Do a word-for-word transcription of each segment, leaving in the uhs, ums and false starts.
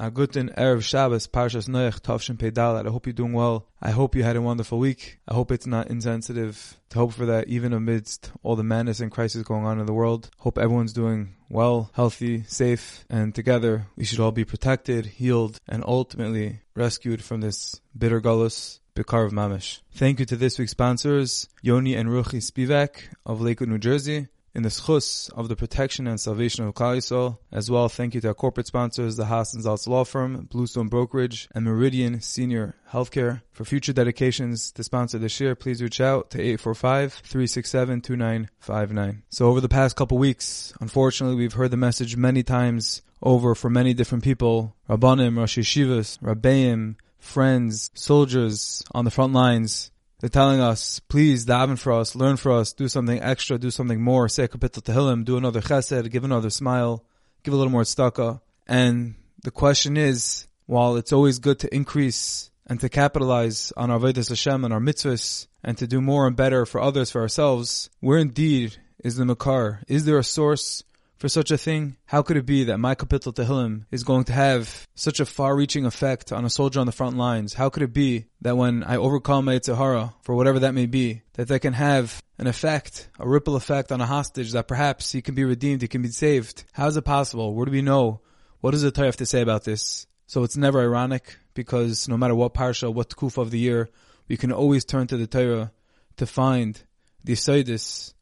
A Guten Erev Shabbos, Parshas Noach, Tovshin Peidal. I hope you're doing well. I hope you had a wonderful week. I hope it's not insensitive to hope for that, even amidst all the madness and crisis going on in the world. Hope everyone's doing well, healthy, safe, and together we should all be protected, healed, and ultimately rescued from this bitter galus. B'karov mamish. Thank you to this week's sponsors, Yoni and Ruchi Spivak of Lakewood, New Jersey, in the schus of the protection and salvation of Klal Yisroel. As well, thank you to our corporate sponsors, the Haas and Zaltz Law Firm, Bluestone Brokerage, and Meridian Senior Healthcare. For future dedications to sponsor this year, please reach out to eight four five, three six seven, two nine five nine. So over the past couple weeks, unfortunately, we've heard the message many times over from many different people, Rabbanim, Rosh Yeshivas, Rabbeim, friends, soldiers on the front lines. They're telling us, please daven for us, learn for us, do something extra, do something more, say a kapitel tehillim, do another chesed, give another smile, give a little more tzedakah. And the question is, while it's always good to increase and to capitalize on our avodas Hashem and our mitzvahs, and to do more and better for others, for ourselves, where indeed is the makar? Is there a source for such a thing? How could it be that my kapitel tehillim is going to have such a far-reaching effect on a soldier on the front lines? How could it be that when I overcome my yitzhara, for whatever that may be, that that can have an effect, a ripple effect on a hostage, that perhaps he can be redeemed, he can be saved? How is it possible? Where do we know? What does the Torah have to say about this? So it's never ironic, because no matter what parsha, what tkufa of the year, we can always turn to the Torah to find the yisaidus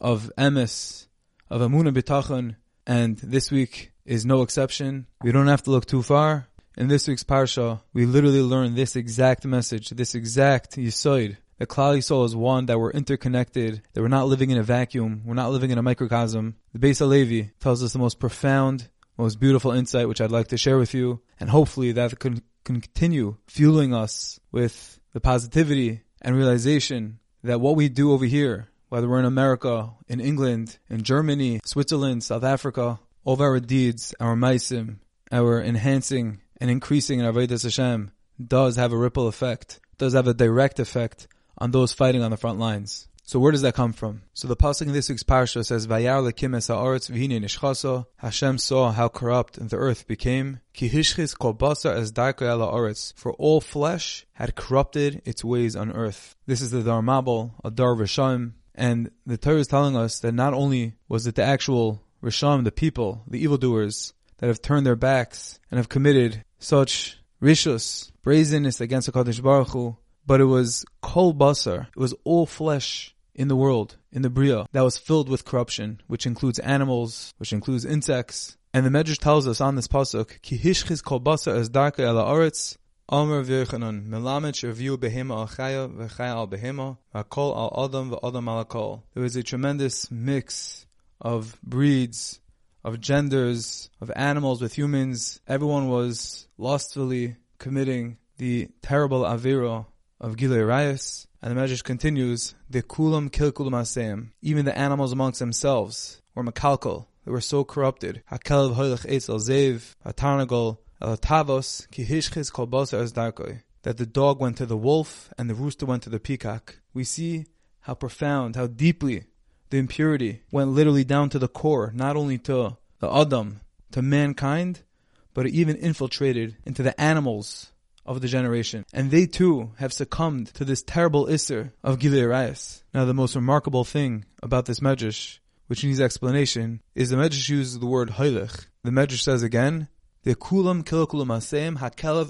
of emes, of Amunah B'Tachon, and this week is no exception. We don't have to look too far. In this week's parsha, we literally learn this exact message, this exact yisoid, that Klal Yisroel is one, that we're interconnected, that we're not living in a vacuum, we're not living in a microcosm. The Beis Halevi tells us the most profound, most beautiful insight, which I'd like to share with you, and hopefully that can continue fueling us with the positivity and realization that what we do over here, whether we're in America, in England, in Germany, Switzerland, South Africa, all of our deeds, our maisim, our enhancing and increasing in our avodas Hashem does have a ripple effect, does have a direct effect on those fighting on the front lines. So where does that come from? So the pasuk in this week's parsha says, "Vayar lekim es haaretz v'hinei nishchasa." Hashem saw how corrupt the earth became. Ki hishchis kol basar es darkei al haaretz. For all flesh had corrupted its ways on earth. This is the Dar Mabul, a Dar Rishon. And the Torah is telling us that not only was it the actual Risham, the people, the evildoers, that have turned their backs and have committed such rishus, brazenness against HaKadosh Baruch Hu, but it was kol basar, it was all flesh in the world, in the Bria, that was filled with corruption, which includes animals, which includes insects. And the Medrash tells us on this pasuk, Ki hishchiz kol basar es darkei al haaretz, Amr v'Yochanan, Melamed sheviu behema al chaya v'chaya al behema, v'akol al adam v'adam al akol. There was a tremendous mix of breeds, of genders, of animals with humans. Everyone was lustfully committing the terrible avera of Gilei Rayas. And the Medrash continues, De kulam kilkulam aseim. Even the animals amongst themselves were makalkal. They were so corrupted. Hakelev hoylech eitz al zev, a tarnagol, that the dog went to the wolf and the rooster went to the peacock. We see how profound, how deeply the impurity went literally down to the core, not only to the Adam, to mankind, but it even infiltrated into the animals of the generation. And they too have succumbed to this terrible isser of Gilei Rayas. Now the most remarkable thing about this Medrash, which needs explanation, is the Medrash uses the word hoylech. The Medrash says again, that the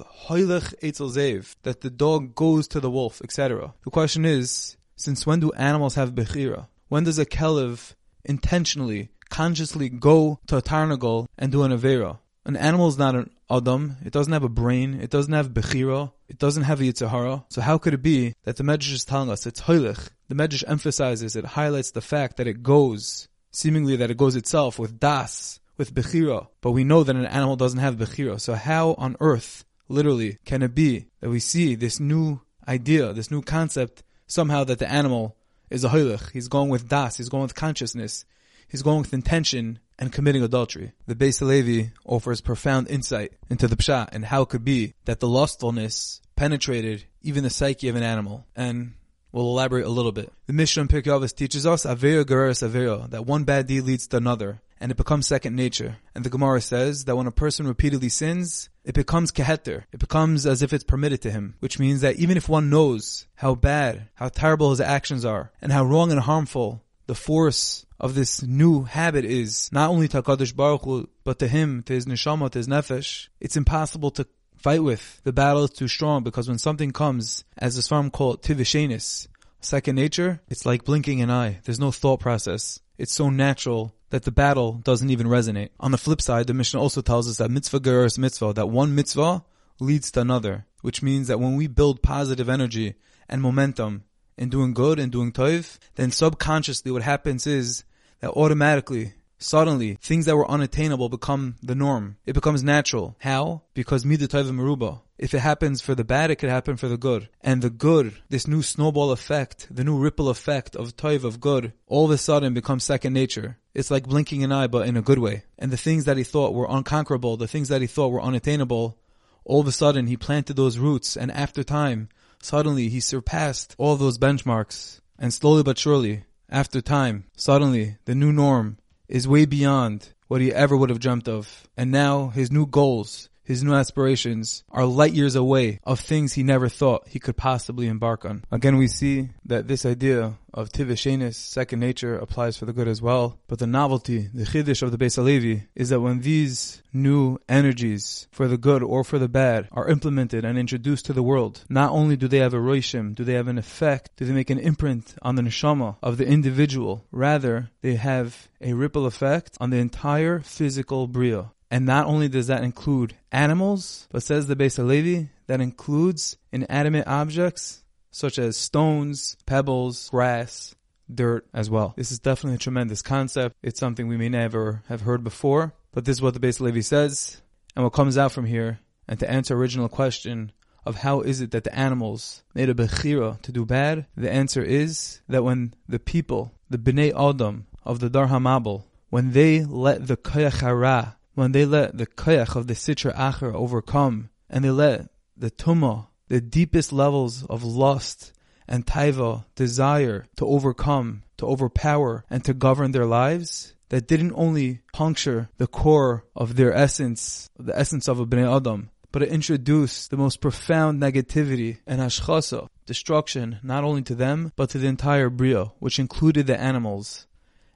dog goes to the wolf, et cetera. The question is, since when do animals have bechira? When does a kelev intentionally, consciously go to a tarnagol and do an avera? An animal is not an adam, it doesn't have a brain, it doesn't have bechira, it doesn't have a yitzhara. So how could it be that the Medrash is telling us it's hoylech? The Medrash emphasizes, it highlights the fact that it goes, seemingly that it goes itself with das, with Bechira, but we know that an animal doesn't have Bechira. So how on earth, literally, can it be that we see this new idea, this new concept, somehow that the animal is a hoylech? He's going with das, he's going with consciousness, he's going with intention and committing adultery. The Beis Halevi offers profound insight into the pshat and how it could be that the lustfulness penetrated even the psyche of an animal. And we'll elaborate a little bit. The Mishnah in Pirkei Avos teaches us, Avera Gereres Avera, that one bad deed leads to another. and it becomes second nature. And the Gemara says that when a person repeatedly sins, it becomes keheter. It becomes as if it's permitted to him, which means that even if one knows how bad, how terrible his actions are, and how wrong and harmful the force of this new habit is, not only to HaKadosh Baruch Hu, but to him, to his neshama, to his nefesh, it's impossible to fight with. The battle is too strong, because when something comes, as the Sfarim call it, tivishenis, second nature, it's like blinking an eye. There's no thought process. It's so natural that the battle doesn't even resonate. On the flip side, the Mishnah also tells us that mitzvah geras mitzvah, that one mitzvah leads to another, which means that when we build positive energy and momentum in doing good and doing toiv, then subconsciously what happens is that automatically, suddenly, things that were unattainable become the norm. It becomes natural. How? Because midah toiv meruba. If it happens for the bad, it could happen for the good. And the good, this new snowball effect, the new ripple effect of toiv, of good, all of a sudden becomes second nature. It's like blinking an eye, but in a good way. And the things that he thought were unconquerable, the things that he thought were unattainable, all of a sudden he planted those roots, and after time, suddenly he surpassed all those benchmarks. And slowly but surely, after time, suddenly the new norm is way beyond what he ever would have dreamt of. And now his new goals, his new aspirations are light years away of things he never thought he could possibly embark on. Again, we see that this idea of tivashenis, second nature, applies for the good as well. But the novelty, the chiddush of the Beis Halevi, is that when these new energies, for the good or for the bad, are implemented and introduced to the world, not only do they have a roishim, do they have an effect, do they make an imprint on the neshama of the individual, rather they have a ripple effect on the entire physical bria. And not only does that include animals, but says the Beis Halevi, that includes inanimate objects such as stones, pebbles, grass, dirt as well. This is definitely a tremendous concept. It's something we may never have heard before, but this is what the Beis Halevi says and what comes out from here. And to answer the original question of how is it that the animals made a bechira to do bad, the answer is that when the people, the Bnei Adam of the Dar HaMabel, when they let the Koyach Hara, when they let the koyach of the Sitra Acher overcome, and they let the Tumah, the deepest levels of lust and taiva, desire, to overcome, to overpower, and to govern their lives, that didn't only puncture the core of their essence, the essence of a Bnei Adam, but it introduced the most profound negativity and hashchasa, destruction, not only to them, but to the entire bria, which included the animals.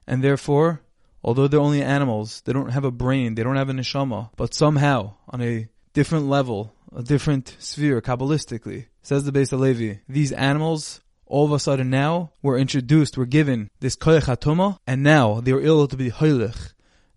And therefore, although they're only animals, they don't have a brain, they don't have a neshama, but somehow, on a different level, a different sphere, Kabbalistically, says the Beis Halevi, these animals, all of a sudden now, were introduced, were given this koyach hatumah, and now they were able to be hoylech.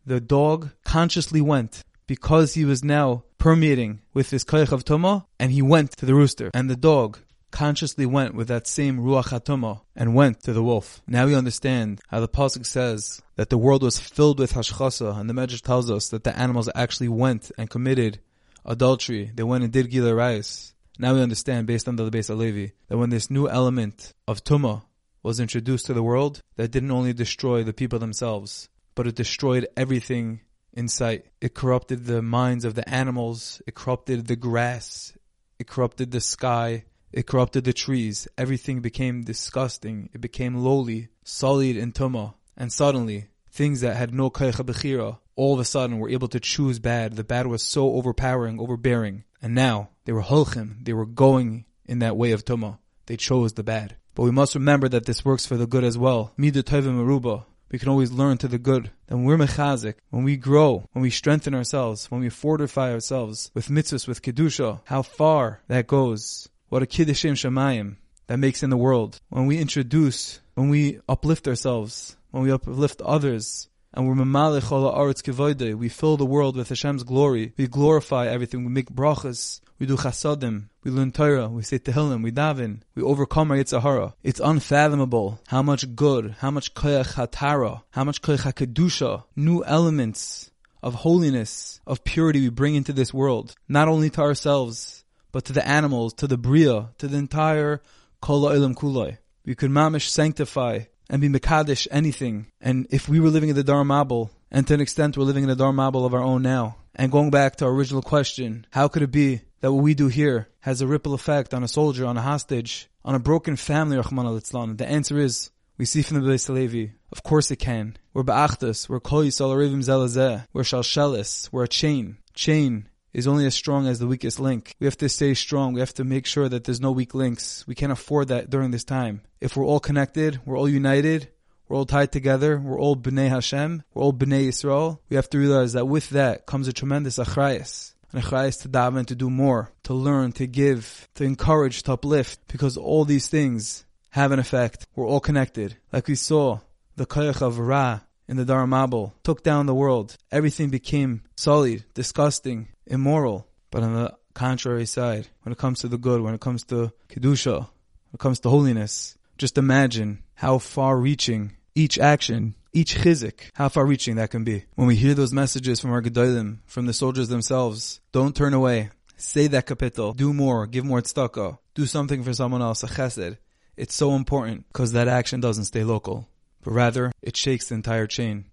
The dog consciously went, because he was now permeating with this koyach of tumah, and he went to the rooster, and the dog consciously went with that same ruach hatumah and went to the wolf. Now we understand how the pasuk says that the world was filled with hashchasa, and the Medrash tells us that the animals actually went and committed adultery. They went and did gilui arayos. Now we understand, based on the Beis Halevi, that when this new element of tumah was introduced to the world, that didn't only destroy the people themselves, but it destroyed everything in sight. It corrupted the minds of the animals. It corrupted the grass. It corrupted the sky. It corrupted the trees. Everything became disgusting. It became lowly, sullied in tumah. And suddenly, things that had no koyach bechira, all of a sudden were able to choose bad. The bad was so overpowering, overbearing. And now, they were holchim. They were going in that way of tumah. They chose the bad. But we must remember that this works for the good as well. Midah tov meruba. We can always learn to the good. Then we're mechazik. When we grow, when we strengthen ourselves, when we fortify ourselves with mitzvahs, with kedusha, how far that goes. What a kiddushim shamayim that makes in the world. When we introduce, when we uplift ourselves, when we uplift others, and we're memaleh chol ha'aretz k'vodah, we fill the world with Hashem's glory. We glorify everything. We make brachas. We do chasadim. We learn Torah. We say tehillim. We daven. We overcome our yetzer hara. It's unfathomable how much good, how much koyach hatara, how much koyach hakedusha, new elements of holiness, of purity we bring into this world, not only to ourselves, but to the animals, to the bria, to the entire kol ha'olam kulay. We could mamish sanctify and be mekadesh anything. And if we were living in the Dar HaMabel, and to an extent we're living in the Dar HaMabel of our own now, and going back to our original question, how could it be that what we do here has a ripple effect on a soldier, on a hostage, on a broken family, Rahman al-Islam? The answer is We see from the Beis Halevi, of course it can. We're ba'achdus, we're kol yisrael arivim zeh lezeh, we're shalshelis, we're a chain. Chain is only as strong as the weakest link. We have to stay strong. We have to make sure that there's no weak links. We can't afford that during this time. If we're all connected, we're all united, we're all tied together, we're all b'nei Hashem, we're all b'nei Yisrael, we have to realize that with that comes a tremendous achrayas. An achrayas to daven, to do more, to learn, to give, to encourage, to uplift, because all these things have an effect. We're all connected. Like we saw, the koyach of Ra in the Daramabel took down the world. Everything became sullied, disgusting, immoral. But on the contrary side, when it comes to the good, when it comes to kedusha, when it comes to holiness, just imagine how far-reaching each action, each chizik, how far-reaching that can be. When we hear those messages from our gedolim, from the soldiers themselves, don't turn away. Say that kapitel. Do more. Give more tzedakah. Do something for someone else, a chesed. It's so important because that action doesn't stay local, but rather it shakes the entire chain.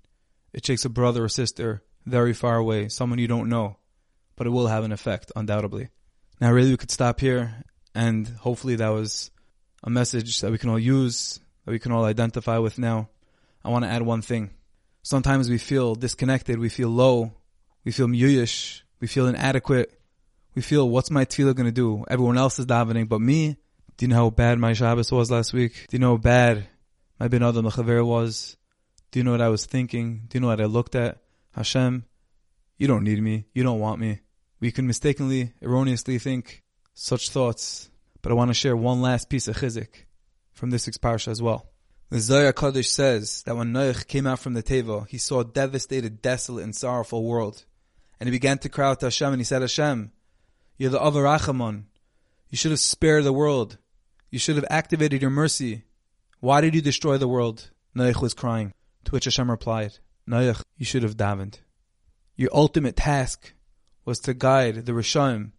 It shakes a brother or sister very far away, someone you don't know. But it will have an effect, undoubtedly. Now, really, we could stop here, and hopefully that was a message that we can all use, that we can all identify with now. I want to add one thing. Sometimes we feel disconnected, we feel low, we feel miyuyish, we feel inadequate, we feel, what's my tefillah going to do? Everyone else is davening, but me? Do you know how bad my Shabbos was last week? Do you know how bad my Ben Adam L'Chaver was? Do you know what I was thinking? Do you know what I looked at? Hashem, you don't need me. You don't want me. We can mistakenly, erroneously think such thoughts. But I want to share one last piece of chizik from this week's parsha as well. The Zoya Kaddish says that when Noach came out from the Teva, he saw a devastated, desolate, and sorrowful world. And he began to cry out to Hashem, and he said, Hashem, you're the Avar Rachamon. You should have spared the world. You should have activated your mercy. Why did you destroy the world? Noach was crying. To which Hashem replied, Noach, you should have davened. Your ultimate task was to guide the Rishonim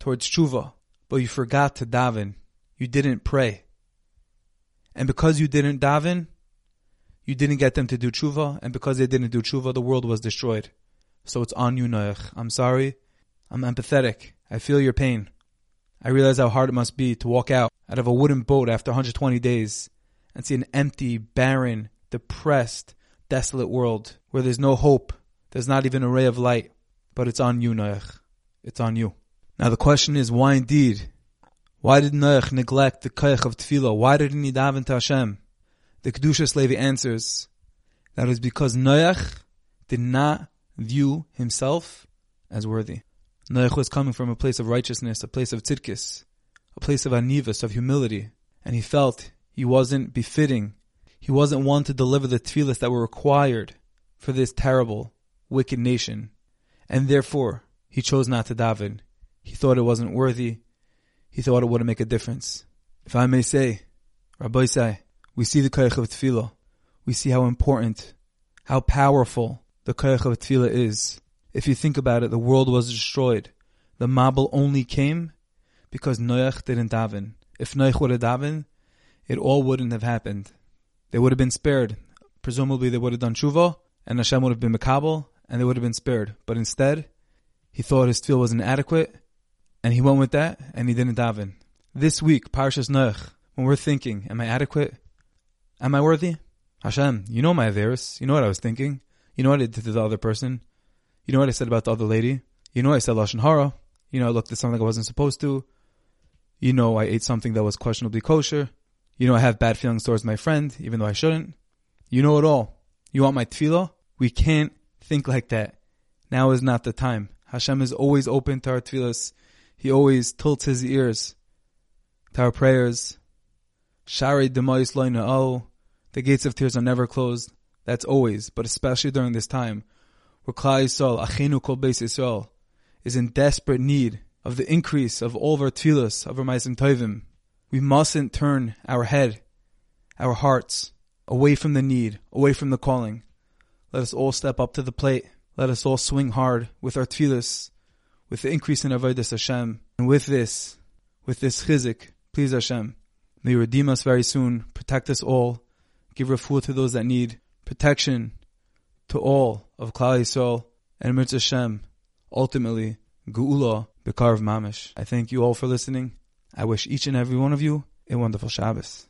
towards tshuva, but you forgot to daven. You didn't pray. And because you didn't daven, you didn't get them to do tshuva, and because they didn't do tshuva, the world was destroyed. So it's on you, Noach. I'm sorry. I'm empathetic. I feel your pain. I realize how hard it must be to walk out out of a wooden boat after one hundred twenty days and see an empty, barren, depressed, desolate world where there's no hope. There's not even a ray of light, but it's on you, Noach. It's on you. Now the question is, why indeed? Why did Noach neglect the koyach of tefillah? Why didn't he daven to Hashem? The Kedushas Levi answers that it was because Noach did not view himself as worthy. Noach was coming from a place of righteousness, a place of tzidkis, a place of anivus, of humility, and he felt he wasn't befitting. He wasn't one to deliver the tefillas that were required for this terrible, wicked nation, and therefore he chose not to daven. He thought it wasn't worthy. He thought it wouldn't make a difference. If I may say, Rabbi Say, we see the koyach of tefillah. We see how important, how powerful the koyach of tefillah is. If you think about it, the world was destroyed. The Mabel only came because Noach didn't daven. If Noach would have daven, it all wouldn't have happened. They would have been spared. Presumably they would have done tshuva, and Hashem would have been mekabel, and they would have been spared. But instead, he thought his tefillah was inadequate, and he went with that, and he didn't daven. This week, Parshas Noach, when we're thinking, am I adequate? Am I worthy? Hashem, you know my averis. You know what I was thinking. You know what I did to the other person. You know what I said about the other lady. You know I said Lashon Hara. You know I looked at something I wasn't supposed to. You know I ate something that was questionably kosher. You know I have bad feelings towards my friend, even though I shouldn't. You know it all. You want my tefillah? We can't think like that. Now is not the time. Hashem is always open to our tefillahs. He always tilts his ears to our prayers. Shari demayis lo na'al. The gates of tears are never closed. That's always, but especially during this time, where Klal Yisroel, Achenu Kol Beis Yisrael, is in desperate need of the increase of all of our tefillahs, of our Ma'asim Tovim. We mustn't turn our head, our hearts, away from the need, away from the calling. Let us all step up to the plate. Let us all swing hard with our tefillahs, with the increase in Avodas Hashem. And with this, with this chizik, please Hashem, may you redeem us very soon, protect us all, give refuah to those that need protection, to all of Klal Yisrael, and Mitzvah Hashem, ultimately, Geula B'Karv Mamish. I thank you all for listening. I wish each and every one of you a wonderful Shabbos.